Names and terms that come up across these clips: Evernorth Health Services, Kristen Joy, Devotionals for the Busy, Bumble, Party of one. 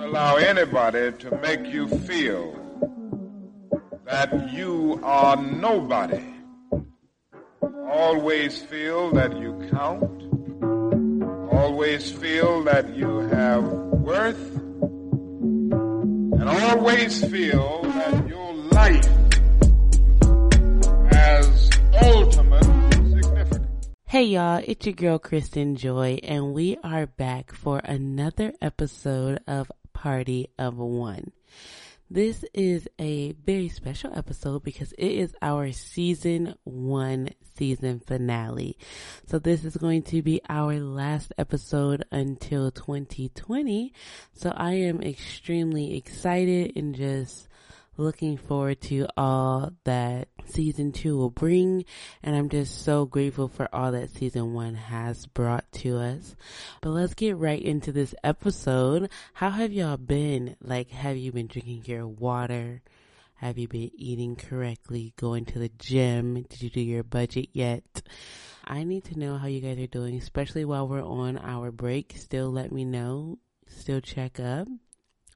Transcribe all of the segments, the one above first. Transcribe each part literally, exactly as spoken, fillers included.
don't allow anybody to make you feel that you are nobody. Always feel that you count. Always feel that you have worth. And always feel that your life has ultimate significance. Hey y'all, it's your girl Kristen Joy, and we are back for another episode of Party of One. This is a very special episode because it is our season one season finale. So this is going to be our last episode until twenty twenty. So I am extremely excited and just looking forward to all that season two will bring, and I'm just so grateful for all that season one has brought to us. But let's get right into this episode. How have y'all been? Like, have you been drinking your water? Have you been eating correctly? Going to the gym? Did you do your budget yet? I need to know how you guys are doing, especially while we're on our break. Still let me know. Still check up.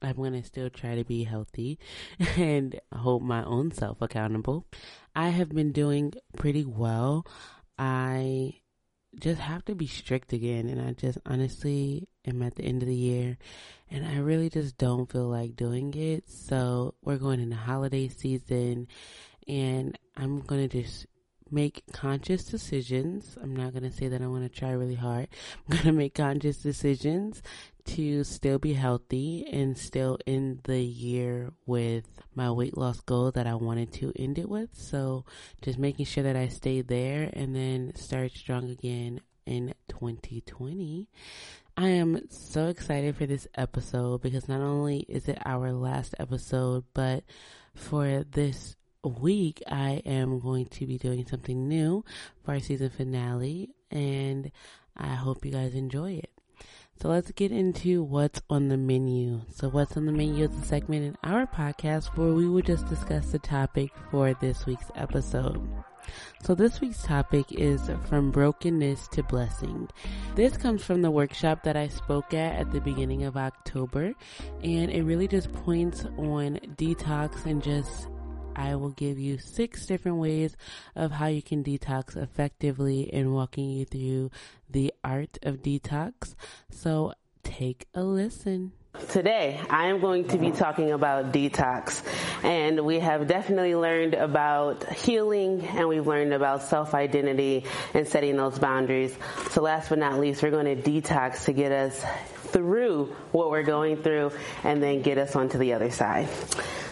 I'm going to still try to be healthy and hold my own self accountable. I have been doing pretty well. I just have to be strict again. And I just honestly am at the end of the year and I really just don't feel like doing it. So we're going into holiday season and I'm going to just make conscious decisions. I'm not going to say that I want to try really hard. I'm going to make conscious decisions to still be healthy and still end the year with my weight loss goal that I wanted to end it with. So just making sure that I stay there and then start strong again in twenty twenty. I am so excited for this episode because not only is it our last episode, but for this week I am going to be doing something new for our season finale, and I hope you guys enjoy it. So let's get into what's on the menu. So what's on the menu is a segment in our podcast where we will just discuss the topic for this week's episode. So this week's topic is From Brokenness to Blessing. This comes from the workshop that I spoke at at the beginning of October, and it really just points on detox and just I will give you six different ways of how you can detox effectively and walking you through the art of detox. So take a listen. Today, I am going to be talking about detox, and we have definitely learned about healing, and we've learned about self-identity and setting those boundaries. So last but not least, we're going to detox to get us through what we're going through and then get us onto the other side.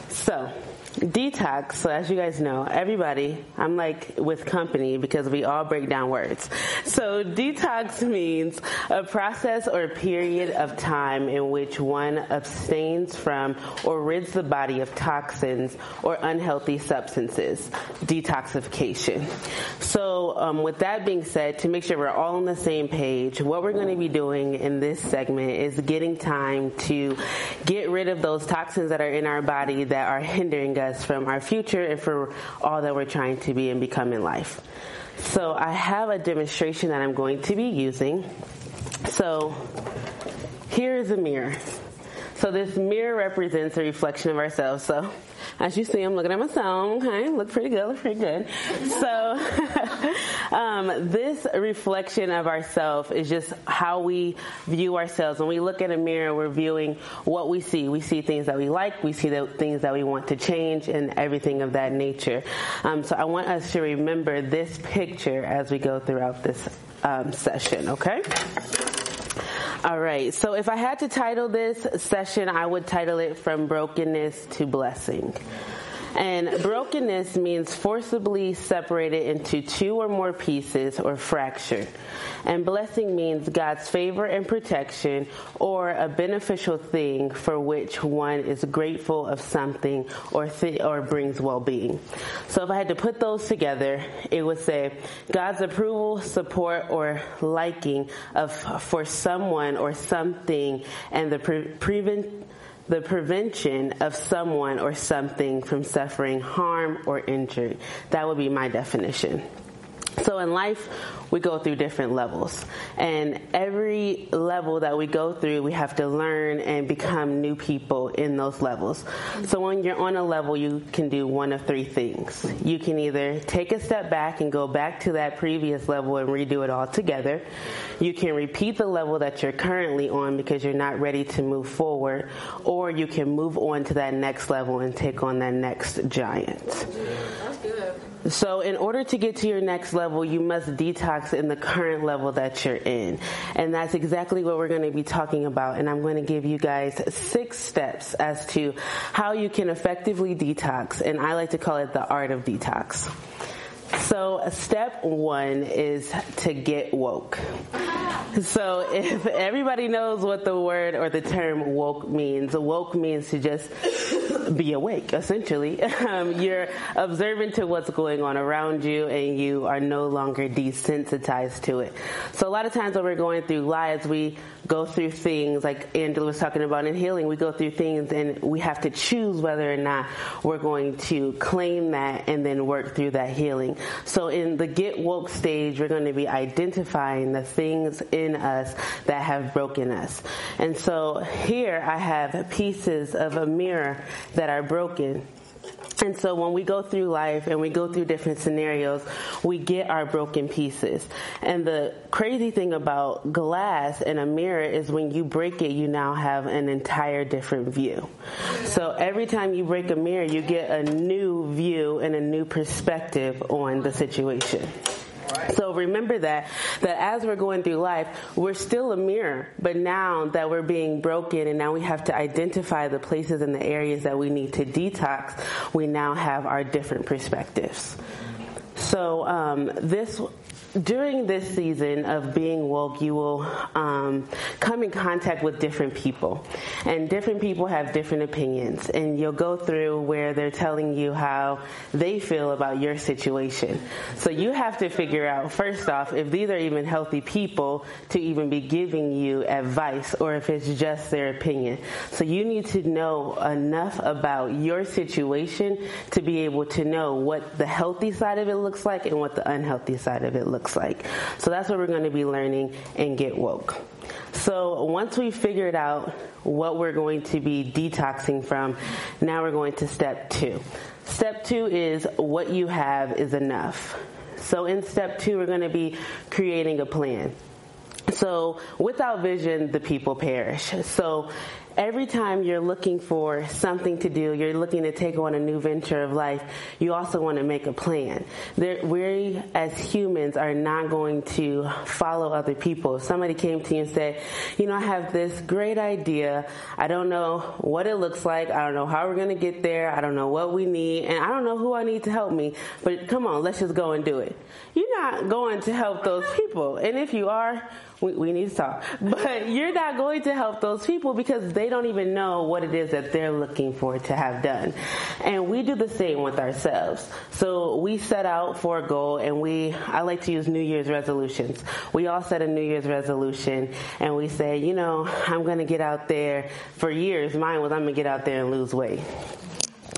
So detox, so as you guys know, everybody, I'm like with company because we all break down words. So detox means a process or period of time in which one abstains from or rids the body of toxins or unhealthy substances. Detoxification. So um, with that being said, to make sure we're all on the same page, what we're going to be doing in this segment is getting time to get rid of those toxins that are in our body that are hindering us us from our future and for all that we're trying to be and become in life. So I have a demonstration that I'm going to be using. So here is a mirror. So this mirror represents a reflection of ourselves. So as you see, I'm looking at myself. Okay, look pretty good, look pretty good. So um, this reflection of ourselves is just how we view ourselves. When we look at a mirror, we're viewing what we see. We see things that we like. We see the things that we want to change and everything of that nature. Um, so I want us to remember this picture as we go throughout this um, session, okay? All right, so if I had to title this session, I would title it From Brokenness to Blessing. And brokenness means forcibly separated into two or more pieces or fracture. And blessing means God's favor and protection or a beneficial thing for which one is grateful of something or th- or brings well-being. So if I had to put those together, it would say God's approval, support, or liking of for someone or something and the pre- prevent the prevention of someone or something from suffering harm or injury. That would be my definition. So in life, we go through different levels, and every level that we go through, we have to learn and become new people in those levels. So when you're on a level, you can do one of three things. You can either take a step back and go back to that previous level and redo it all together. You can repeat the level that you're currently on because you're not ready to move forward, or you can move on to that next level and take on that next giant. That's good. So in order to get to your next level, you must detox in the current level that you're in. And that's exactly what we're going to be talking about. And I'm going to give you guys six steps as to how you can effectively detox. And I like to call it the art of detox. So step one is to get woke. So if everybody knows what the word or the term woke means, woke means to just be awake, essentially. Um, you're observant to what's going on around you, and you are no longer desensitized to it. So a lot of times when we're going through lives, we go through things like Angela was talking about in healing. We go through things and we have to choose whether or not we're going to claim that and then work through that healing. So in the get woke stage, we're going to be identifying the things in us that have broken us. And so here I have pieces of a mirror that are broken. And so when we go through life and we go through different scenarios, we get our broken pieces. And the crazy thing about glass and a mirror is when you break it, you now have an entire different view. So every time you break a mirror, you get a new view and a new perspective on the situation. So remember that, that as we're going through life, we're still a mirror, but now that we're being broken and now we have to identify the places and the areas that we need to detox, we now have our different perspectives. So um, this... During this season of being woke, you will um, come in contact with different people, and different people have different opinions, and you'll go through where they're telling you how they feel about your situation. So you have to figure out, first off, if these are even healthy people to even be giving you advice, or if it's just their opinion. So you need to know enough about your situation to be able to know what the healthy side of it looks like and what the unhealthy side of it looks like. like. So that's what we're going to be learning and get woke. So once we figured out what we're going to be detoxing from, now we're going to step two. Step two is what you have is enough. So in step two, we're going to be creating a plan. So without vision, the people perish. So every time you're looking for something to do, you're looking to take on a new venture of life, you also want to make a plan. There, we as humans are not going to follow other people. If somebody came to you and said, you know, I have this great idea. I don't know what it looks like. I don't know how we're going to get there. I don't know what we need. And I don't know who I need to help me. But come on, let's just go and do it. You're not going to help those people. And if you are, we, we need to talk. But you're not going to help those people because they They don't even know what it is that they're looking for to have done. And we do the same with ourselves. So we set out for a goal, and we, I like to use New Year's resolutions. We all set a New Year's resolution, and we say, you know, I'm going to get out there. For years, mine was I'm going to get out there and lose weight.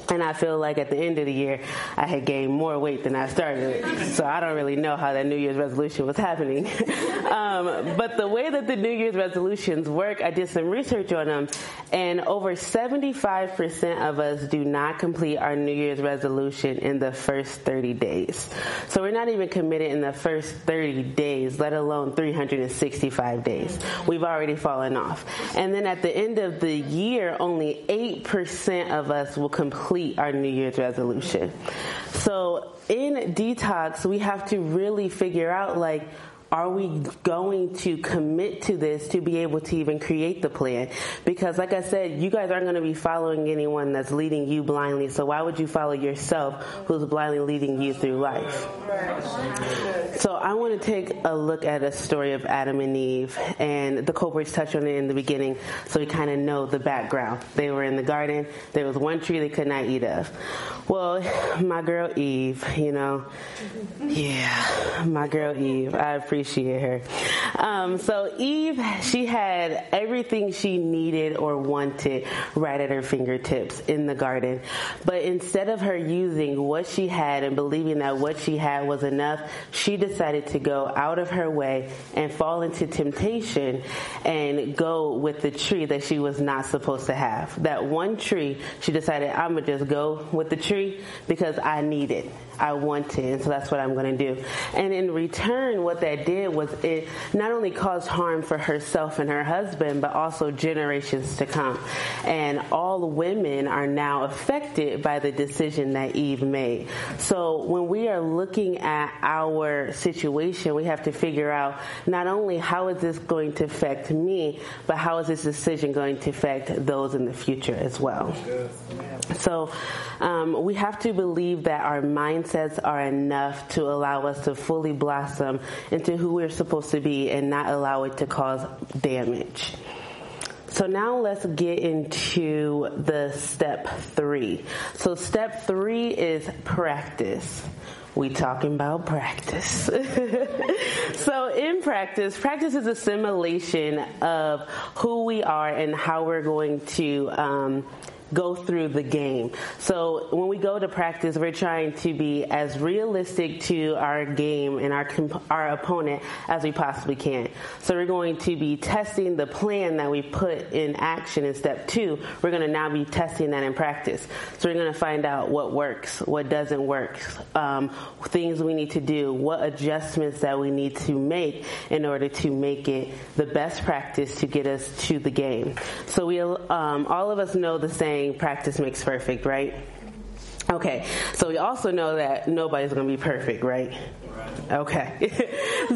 And I feel like at the end of the year, I had gained more weight than I started with. So I don't really know how that New Year's resolution was happening. um, but the way that the New Year's resolutions work, I did some research on them. And over seventy-five percent of us do not complete our New Year's resolution in the first thirty days. So we're not even committed in the first thirty days, let alone three hundred sixty-five days. We've already fallen off. And then at the end of the year, only eight percent of us will complete our New Year's resolution. So in detox, we have to really figure out, like, are we going to commit to this to be able to even create the plan? Because like I said, you guys aren't going to be following anyone that's leading you blindly. So why would you follow yourself who's blindly leading you through life? So I want to take a look at a story of Adam and Eve, and the Colberts touched on it in the beginning. So we kind of know the background. They were in the garden. There was one tree they could not eat of. Well, my girl Eve, you know, yeah, my girl Eve, I appreciate she had her. Um, so Eve, she had everything she needed or wanted right at her fingertips in the garden. But instead of her using what she had and believing that what she had was enough, she decided to go out of her way and fall into temptation and go with the tree that she was not supposed to have. That one tree, she decided, I'm going to just go with the tree because I need it. I want it. And so that's what I'm going to do. And in return, what that did was it not only caused harm for herself and her husband, but also generations to come. And all women are now affected by the decision that Eve made. So when we are looking at our situation, we have to figure out not only how is this going to affect me, but how is this decision going to affect those in the future as well. So um, we have to believe that our mindsets are enough to allow us to fully blossom into who we're supposed to be and not allow it to cause damage. So now let's get into the step three. So step three is practice. We talking about practice. So in practice, practice is a simulation of who we are and how we're going to um, go through the game. So when we go to practice, we're trying to be as realistic to our game and our comp- our opponent as we possibly can. So we're going to be testing the plan that we put in action in step two. We're going to now be testing that in practice. So we're going to find out what works, what doesn't work, um, things we need to do, what adjustments that we need to make in order to make it the best practice to get us to the game. So we um, all of us know the saying, practice makes perfect, right? Okay, so we also know that nobody's going to be perfect, right? Okay.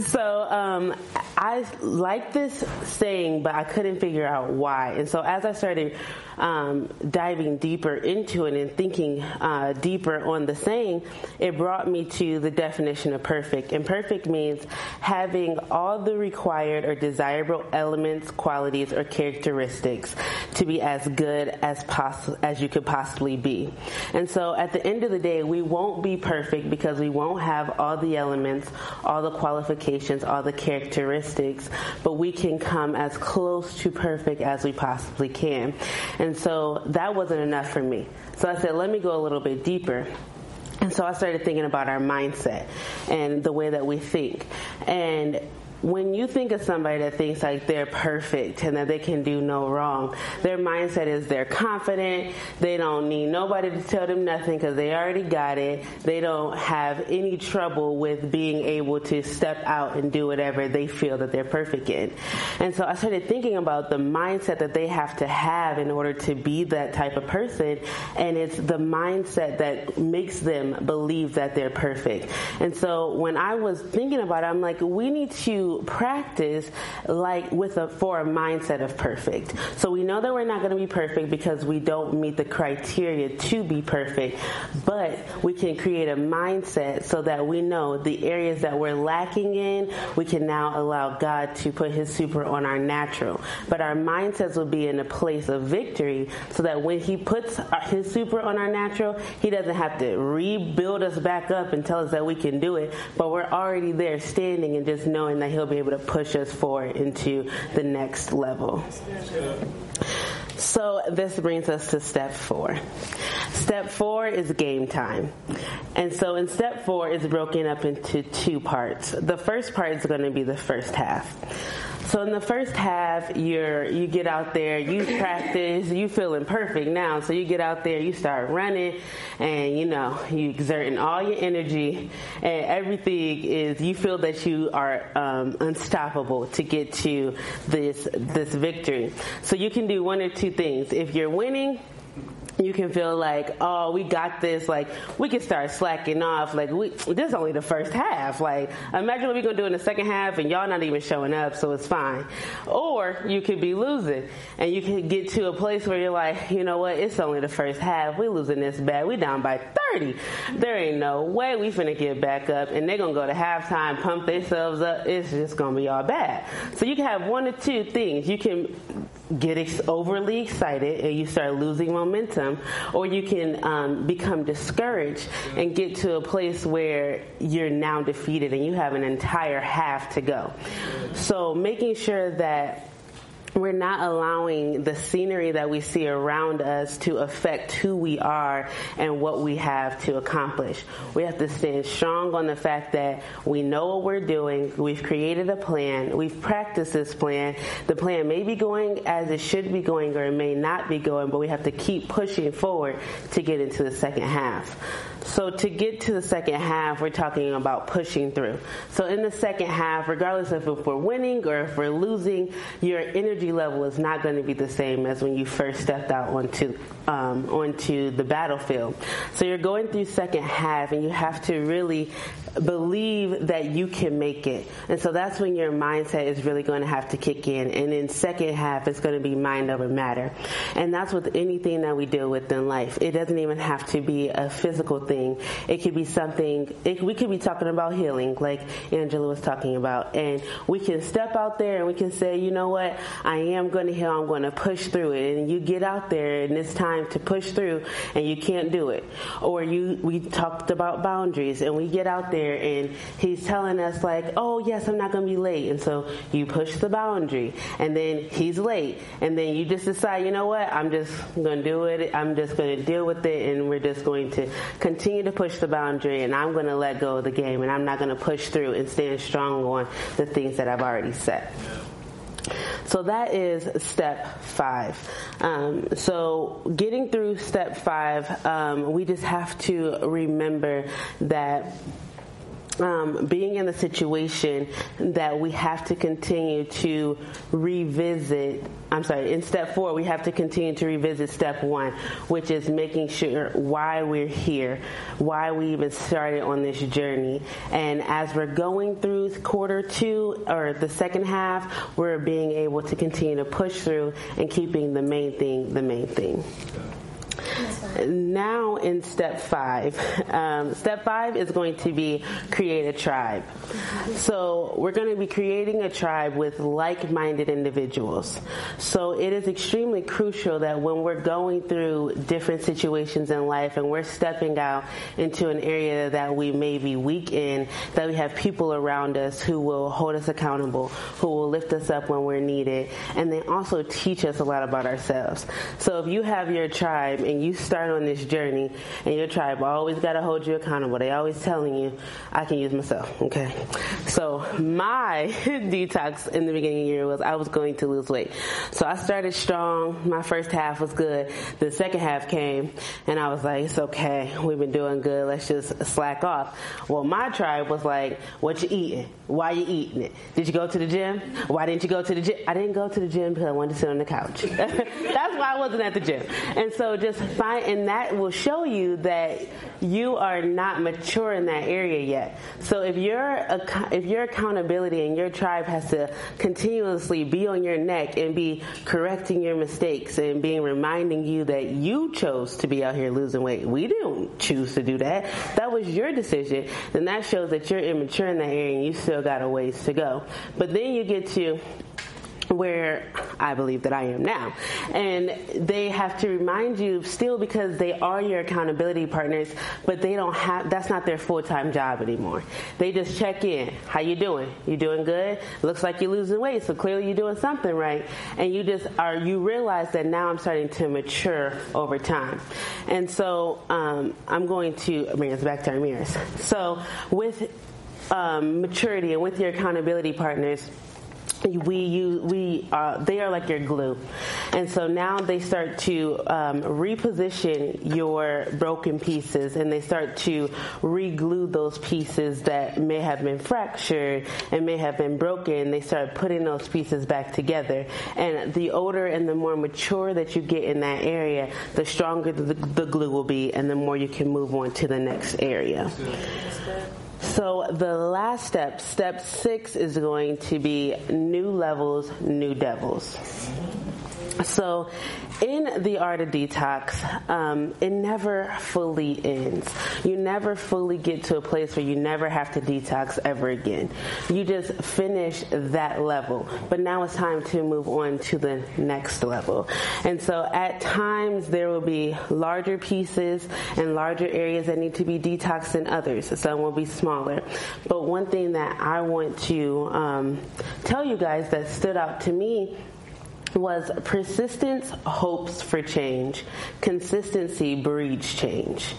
So um, I like this saying, but I couldn't figure out why. And so as I started um, diving deeper into it and thinking uh, deeper on the saying, it brought me to the definition of perfect. And perfect means having all the required or desirable elements, qualities, or characteristics to be as good as possible as you could possibly be. And so at the end of the day, we won't be perfect because we won't have all the elements, all the qualifications, all the characteristics, but we can come as close to perfect as we possibly can. And so that wasn't enough for me. So I said, let me go a little bit deeper. And so I started thinking about our mindset and the way that we think. And when you think of somebody that thinks like they're perfect and that they can do no wrong, their mindset is they're confident, they don't need nobody to tell them nothing because they already got it, they don't have any trouble with being able to step out and do whatever they feel that they're perfect in. And so I started thinking about the mindset that they have to have in order to be that type of person, and it's the mindset that makes them believe that they're perfect. And so when I was thinking about it, I'm like, we need to practice like with a for a mindset of perfect. So we know that we're not going to be perfect because we don't meet the criteria to be perfect, but we can create a mindset so that we know the areas that we're lacking in, we can now allow God to put his super on our natural. But our mindsets will be in a place of victory so that when he puts his super on our natural, he doesn't have to rebuild us back up and tell us that we can do it, but we're already there standing and just knowing that he'll be able to push us forward into the next level. So this brings us to step four. Step four is game time. And so in step four, it's broken up into two parts. The first part is going to be the first half. So in the first half, you're, you get out there, you practice, you feeling perfect now. So you get out there, you start running, and, you know, you exerting all your energy, and everything is, you feel that you are um, unstoppable to get to this this victory. So you can do one or two things. If you're winning, you can feel like, oh, we got this. Like, we can start slacking off. Like, we, this is only the first half. Like, imagine what we're going to do in the second half, and y'all not even showing up, so it's fine. Or you could be losing, and you can get to a place where you're like, you know what, it's only the first half. We're losing this bad. We're down by thirty. There ain't no way we finna get back up, and they're going to go to halftime, pump themselves up. It's just going to be all bad. So you can have one or two things. You can get ex- overly excited and you start losing momentum, or you can um, become discouraged and get to a place where you're now defeated and you have an entire half to go. So making sure that we're not allowing the scenery that we see around us to affect who we are and what we have to accomplish. We have to stand strong on the fact that we know what we're doing. We've created a plan. We've practiced this plan. The plan may be going as it should be going or it may not be going, but we have to keep pushing forward to get into the second half. So to get to the second half, we're talking about pushing through. So in the second half, regardless of if we're winning or if we're losing, your energy level is not going to be the same as when you first stepped out onto um, onto the battlefield. So you're going through second half, and you have to really believe that you can make it. And so that's when your mindset is really going to have to kick in. And in second half, it's going to be mind over matter. And that's with anything that we deal with in life. It doesn't even have to be a physical thing. It could be something, it, we could be talking about healing, like Angela was talking about. And we can step out there and we can say, you know what, I am going to heal, I'm going to push through it. And you get out there and it's time to push through and you can't do it. Or you, we talked about boundaries and we get out there and he's telling us like, oh yes, I'm not going to be late. And so you push the boundary and then he's late. And then you just decide, you know what, I'm just going to do it. I'm just going to deal with it. And we're just going to continue to push the boundary and I'm going to let go of the game and I'm not going to push through and stand strong on the things that I've already set. So that is step five. Um, so getting through step five, um, we just have to remember that Um, being in the situation that we have to continue to revisit, I'm sorry, in step four, we have to continue to revisit step one, which is making sure why we're here, why we even started on this journey. And as we're going through quarter two or the second half, we're being able to continue to push through and keeping the main thing the main thing. Now in step five, um, step five is going to be create a tribe. So we're going to be creating a tribe with like-minded individuals. So it is extremely crucial that when we're going through different situations in life and we're stepping out into an area that we may be weak in, that we have people around us who will hold us accountable, who will lift us up when we're needed, and they also teach us a lot about ourselves. So if you have your tribe and you start on this journey and your tribe always got to hold you accountable, they always telling you, I can use myself, okay? So my detox in the beginning of the year was I was going to lose weight. So I started strong. My first half was good. The second half came and I was like, it's okay. We've been doing good. Let's just slack off. Well, my tribe was like, what you eating? Why you eating it? Did you go to the gym? Why didn't you go to the gym? I didn't go to the gym because I wanted to sit on the couch. That's why I wasn't at the gym. And so just find, and that will show you that you are not mature in that area yet. So if your if your accountability and your tribe has to continuously be on your neck and be correcting your mistakes and being reminding you that you chose to be out here losing weight, we didn't choose to do that. That was your decision. Then that shows that you're immature in that area and you still got a ways to go. But then you get to where I believe that I am now. And they have to remind you still because they are your accountability partners, but they don't have, that's not their full-time job anymore. They just check in. How you doing? You doing good? Looks like you're losing weight, so clearly you're doing something right. And you just are, you realize that now I'm starting to mature over time. And so um, I'm going to bring us back to our mirrors. So with um, maturity and with your accountability partners, We use, we uh, they are like your glue. And so now they start to um, reposition your broken pieces and they start to re-glue those pieces that may have been fractured and may have been broken. They start putting those pieces back together. And the older and the more mature that you get in that area, the stronger the, the glue will be and the more you can move on to the next area. So the last step, step six, is going to be new levels, new devils. So in the art of detox, um, it never fully ends. You never fully get to a place where you never have to detox ever again. You just finish that level. But now it's time to move on to the next level. And so at times there will be larger pieces and larger areas that need to be detoxed than others. Some will be smaller. But one thing that I want to um, tell you guys that stood out to me was persistence hopes for change, consistency breeds change.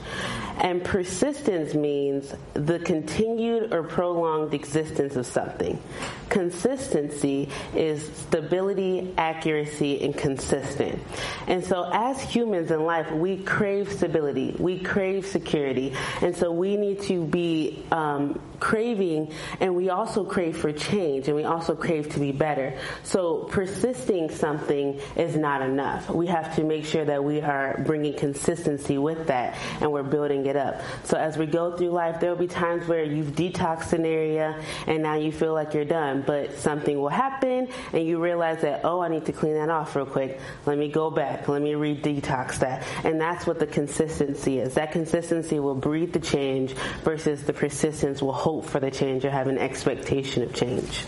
And persistence means the continued or prolonged existence of something. Consistency is stability, accuracy, and consistent. And so as humans in life, we crave stability. We crave security. And so we need to be um, craving, and we also crave for change, and we also crave to be better. So persisting something is not enough. We have to make sure that we are bringing consistency with that, and we're building it up. So as we go through life, there will be times where you've detoxed an area, and now you feel like you're done. But something will happen and you realize that, oh, I need to clean that off real quick. Let me go back. Let me re-detox that. And that's what the consistency is. That consistency will breed the change versus the persistence will hope for the change or have an expectation of change.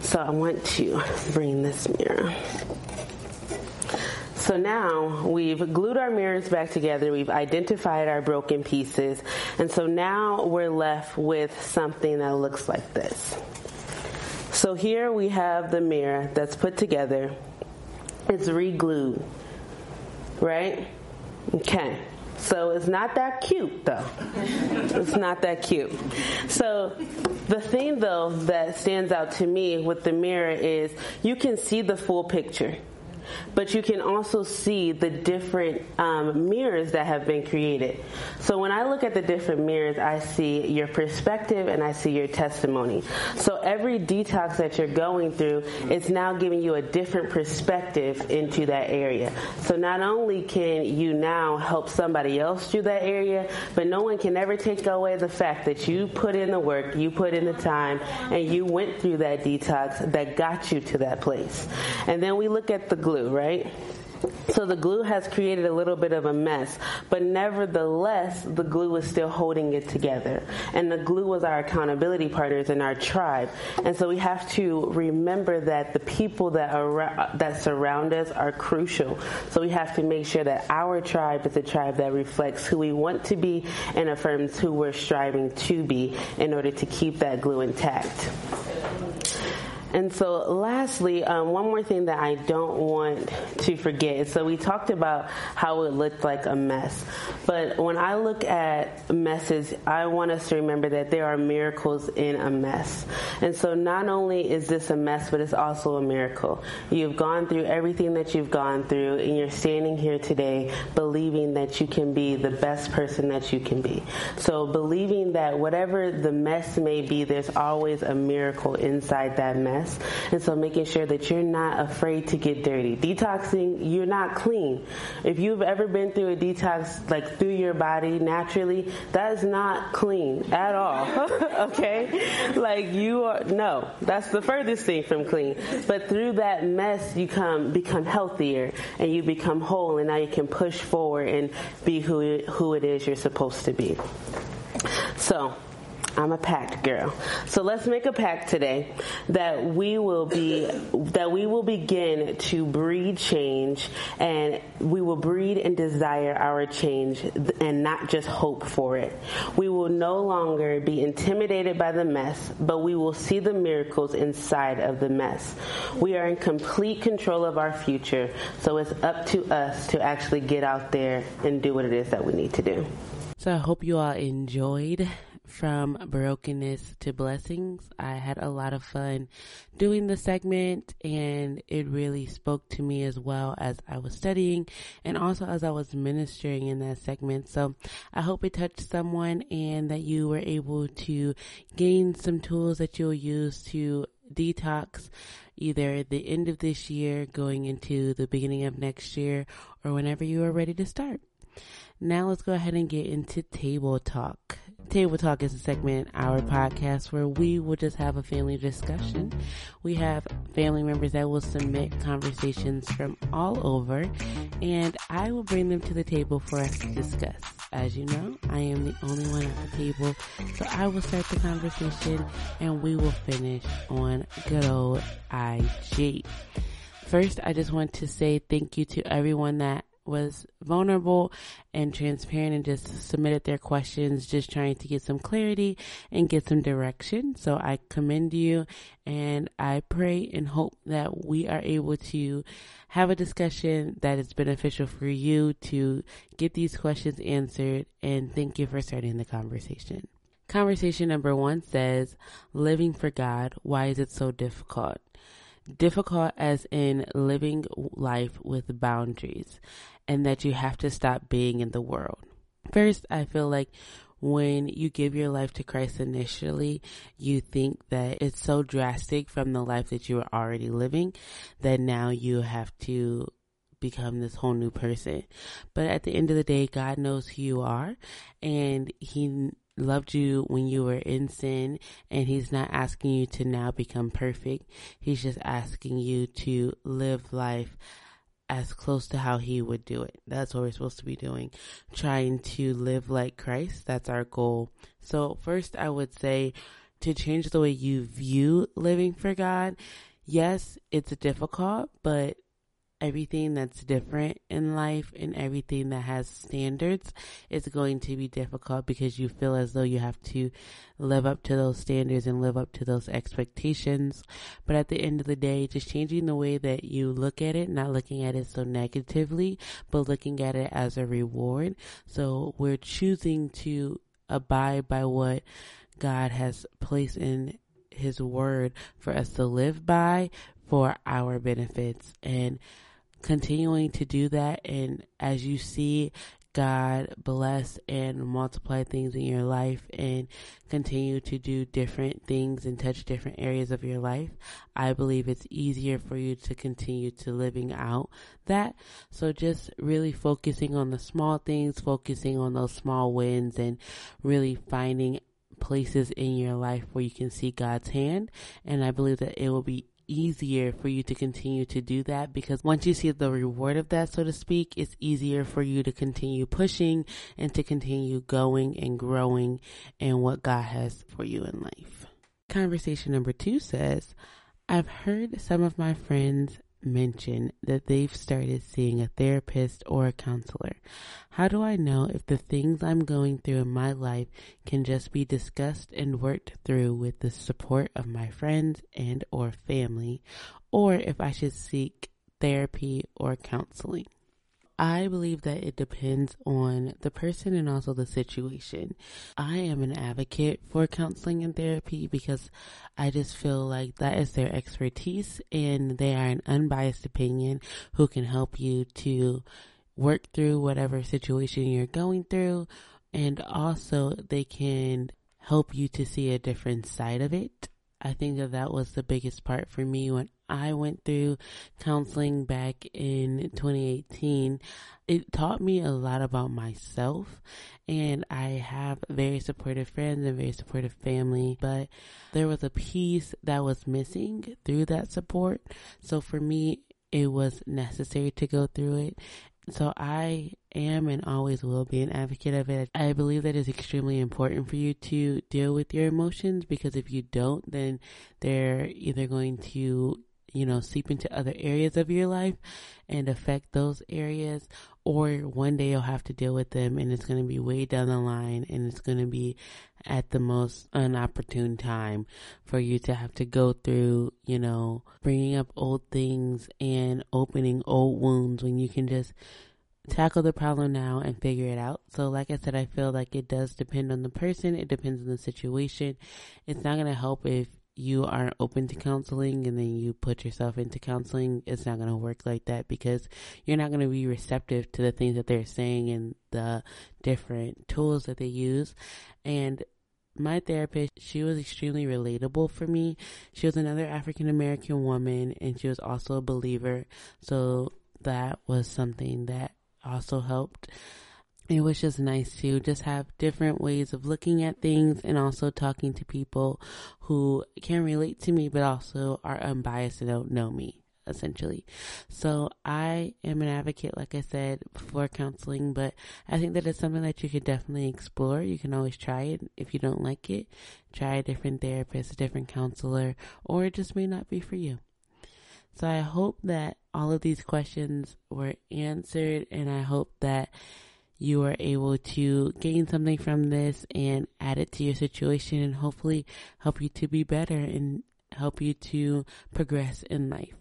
So I want to bring this mirror. So now we've glued our mirrors back together. We've identified our broken pieces. And so now we're left with something that looks like this. So here we have the mirror that's put together. It's re-glued, right? Okay. So it's not that cute, though. It's not that cute. So the thing, though, that stands out to me with the mirror is you can see the full picture. But you can also see the different um, mirrors that have been created. So when I look at the different mirrors, I see your perspective and I see your testimony. So every detox that you're going through is now giving you a different perspective into that area. So not only can you now help somebody else through that area, but no one can ever take away the fact that you put in the work, you put in the time, and you went through that detox that got you to that place. And then we look at the glue. Right? So the glue has created a little bit of a mess, but nevertheless, the glue is still holding it together. And the glue was our accountability partners in our tribe. And so we have to remember that the people that are, that surround us are crucial. So we have to make sure that our tribe is a tribe that reflects who we want to be and affirms who we're striving to be in order to keep that glue intact. And so lastly, um, one more thing that I don't want to forget. So we talked about how it looked like a mess. But when I look at messes, I want us to remember that there are miracles in a mess. And so not only is this a mess, but it's also a miracle. You've gone through everything that you've gone through, and you're standing here today believing that you can be the best person that you can be. So believing that whatever the mess may be, there's always a miracle inside that mess. And so making sure that you're not afraid to get dirty. Detoxing, you're not clean. If you've ever been through a detox, like through your body naturally, that is not clean at all, okay? Like you are, no, that's the furthest thing from clean. But through that mess, you come, become healthier and you become whole, and now you can push forward and be who, who it is you're supposed to be. So I'm a pact girl. So let's make a pact today that we will be, that we will begin to breed change, and we will breed and desire our change and not just hope for it. We will no longer be intimidated by the mess, but we will see the miracles inside of the mess. We are in complete control of our future, so it's up to us to actually get out there and do what it is that we need to do. So I hope you all enjoyed From Brokenness to Blessings. I had a lot of fun doing the segment, and it really spoke to me as well as I was studying and also as I was ministering in that segment. So I hope it touched someone and that you were able to gain some tools that you'll use to detox either at the end of this year, going into the beginning of next year, or whenever you are ready to start. Now let's go ahead and get into table talk. Table Talk is a segment in our podcast where we will just have a family discussion. We have family members that will submit conversations from all over, and I will bring them to the table for us to discuss. As you know, I am the only one at the table, so I will start the conversation and we will finish on good old I G. First, I just want to say thank you to everyone that was vulnerable and transparent and just submitted their questions, just trying to get some clarity and get some direction. So I commend you, and I pray and hope that we are able to have a discussion that is beneficial for you to get these questions answered, and thank you for starting the conversation. Conversation number one says, living for God, why is it so difficult? Difficult as in living life with boundaries, and that you have to stop being in the world. First, I feel like when you give your life to Christ initially, you think that it's so drastic from the life that you were already living that now you have to become this whole new person. But at the end of the day, God knows who you are, and He loved you when you were in sin, and He's not asking you to now become perfect. He's just asking you to live life as close to how He would do it. That's what we're supposed to be doing, trying to live like Christ. That's our goal. So first, I would say to change the way you view living for God. Yes, it's difficult, but everything that's different in life and everything that has standards is going to be difficult, because you feel as though you have to live up to those standards and live up to those expectations. But at the end of the day, just changing the way that you look at it, not looking at it so negatively, but looking at it as a reward. So we're choosing to abide by what God has placed in His word for us to live by for our benefits, and continuing to do that. And as you see God bless and multiply things in your life and continue to do different things and touch different areas of your life, I believe it's easier for you to continue to living out that. So just really focusing on the small things, focusing on those small wins, and really finding places in your life where you can see God's hand. And I believe that it will be easier for you to continue to do that, because once you see the reward of that, so to speak, it's easier for you to continue pushing and to continue going and growing in what God has for you in life. Conversation number two says, I've heard some of my friends mention that they've started seeing a therapist or a counselor. How do I know if the things I'm going through in my life can just be discussed and worked through with the support of my friends and or family, or if I should seek therapy or counseling? I believe that it depends on the person and also the situation. I am an advocate for counseling and therapy, because I just feel like that is their expertise, and they are an unbiased opinion who can help you to work through whatever situation you're going through, and also they can help you to see a different side of it. I think that that was the biggest part for me when I went through counseling back in twenty eighteen. It taught me a lot about myself, and I have very supportive friends and very supportive family, but there was a piece that was missing through that support. So for me, it was necessary to go through it. So I am and always will be an advocate of it. I believe that it's extremely important for you to deal with your emotions, because if you don't, then they're either going to, you know, seep into other areas of your life and affect those areas, or one day you'll have to deal with them, and it's going to be way down the line, and it's going to be at the most inopportune time for you to have to go through, you know, bringing up old things and opening old wounds, when you can just tackle the problem now and figure it out. So like I said, I feel like it does depend on the person. It depends on the situation. It's not going to help if you are open to counseling and then you put yourself into counseling. It's not going to work like that, because you're not going to be receptive to the things that they're saying and the different tools that they use. And my therapist, she was extremely relatable for me. She was another African American woman, and she was also a believer. So that was something that also helped. it was just nice to just have different ways of looking at things and also talking to people who can relate to me, but also are unbiased and don't know me, essentially. So I am an advocate, like I said, for counseling, but I think that it's something that you could definitely explore. You can always try it. If you don't like it, try a different therapist, a different counselor, or it just may not be for you. So I hope that all of these questions were answered, and I hope that you are able to gain something from this and add it to your situation and hopefully help you to be better and help you to progress in life.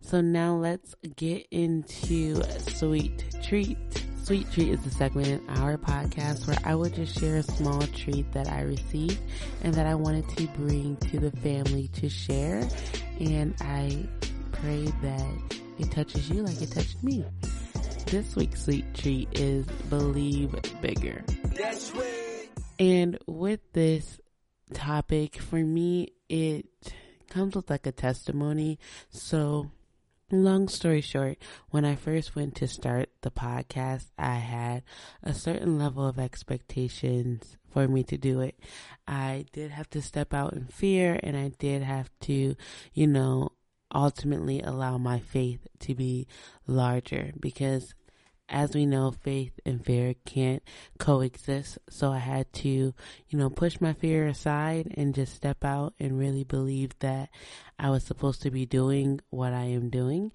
So now let's get into Sweet Treat. Sweet Treat is the segment in our podcast where I would just share a small treat that I received and that I wanted to bring to the family to share. And I pray that it touches you like it touched me. This week's sweet treat is Believe Bigger. That's right. And with this topic, for me, it comes with like a testimony. So long story short, when I first went to start the podcast, I had a certain level of expectations for me to do it. I did have to step out in fear, and I did have to, you know, ultimately allow my faith to be larger, because as we know, faith and fear can't coexist. So I had to, you know, push my fear aside and just step out and really believe that I was supposed to be doing what I am doing.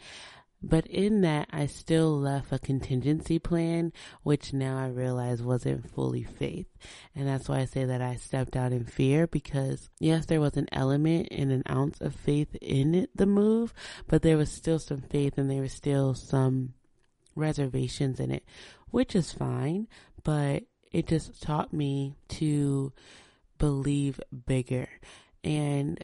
But in that, I still left a contingency plan, which now I realize wasn't fully faith. And that's why I say that I stepped out in fear, because yes, there was an element and an ounce of faith in it, the move, but there was still some faith and there was still some reservations in it, which is fine, but it just taught me to believe bigger. And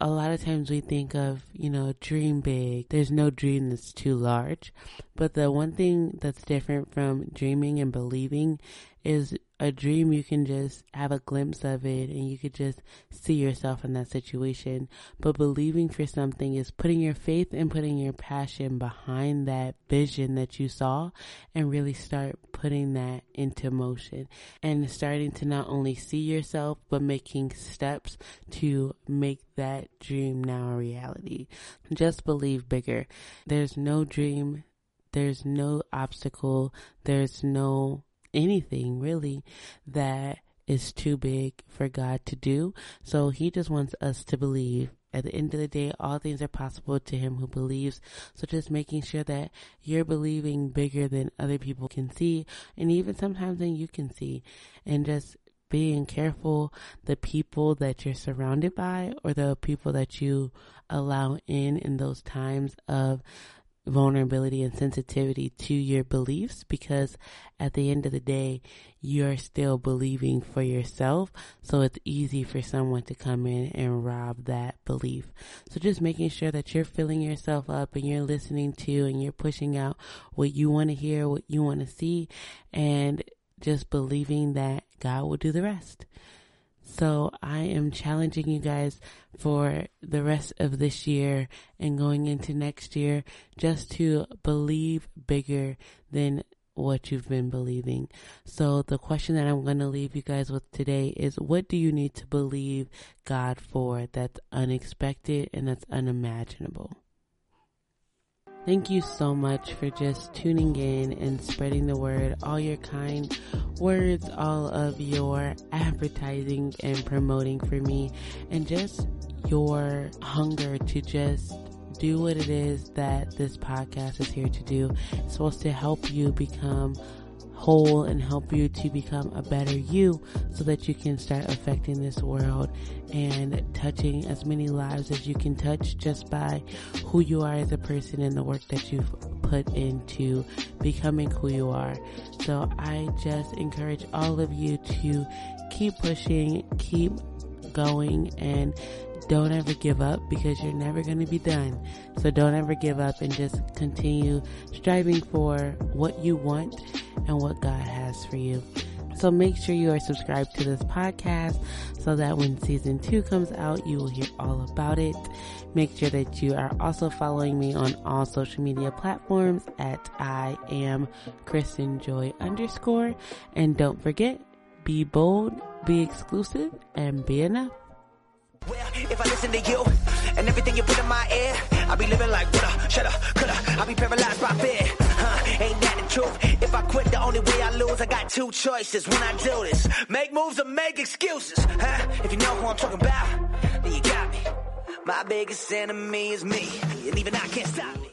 a lot of times we think of, you know, dream big. There's no dream that's too large. But the one thing that's different from dreaming and believing is a dream, you can just have a glimpse of it and you could just see yourself in that situation. But believing for something is putting your faith and putting your passion behind that vision that you saw and really start putting that into motion and starting to not only see yourself, but making steps to make that dream now a reality. Just believe bigger. There's no dream. There's no obstacle. There's no anything really that is too big for God to do. So he just wants us to believe. At the end of the day, all things are possible to him who believes. So just making sure that you're believing bigger than other people can see, and even sometimes than you can see, and just being careful the people that you're surrounded by or the people that you allow in in those times of vulnerability and sensitivity to your beliefs, because at the end of the day, you're still believing for yourself. So it's easy for someone to come in and rob that belief. So just making sure that you're filling yourself up and you're listening to and you're pushing out what you want to hear, what you want to see, and just believing that God will do the rest. So I am challenging you guys for the rest of this year and going into next year just to believe bigger than what you've been believing. So the question that I'm going to leave you guys with today is, what do you need to believe God for that's unexpected and that's unimaginable? Thank you so much for just tuning in and spreading the word, all your kind words, all of your advertising and promoting for me, and just your hunger to just do what it is that this podcast is here to do. It's supposed to help you become whole and help you to become a better you, so that you can start affecting this world and touching as many lives as you can touch just by who you are as a person and the work that you've put into becoming who you are. So I just encourage all of you to keep pushing, keep going, and don't ever give up, because you're never going to be done. So don't ever give up, and just continue striving for what you want and what God has for you. So make sure you are subscribed to this podcast so that when season two comes out, you will hear all about it. Make sure that you are also following me on all social media platforms at I am Kristen Joy underscore. And don't forget, be bold, be exclusive, and be enough. Well, if I listen to you and everything you put in my ear, I'll be living like woulda, shoulda, coulda. I'll be paralyzed by fear. Huh, ain't that the truth? If I quit, the only way I lose, I got two choices when I do this. Make moves or make excuses. Huh? If you know who I'm talking about, then you got me. My biggest enemy is me, and even I can't stop me.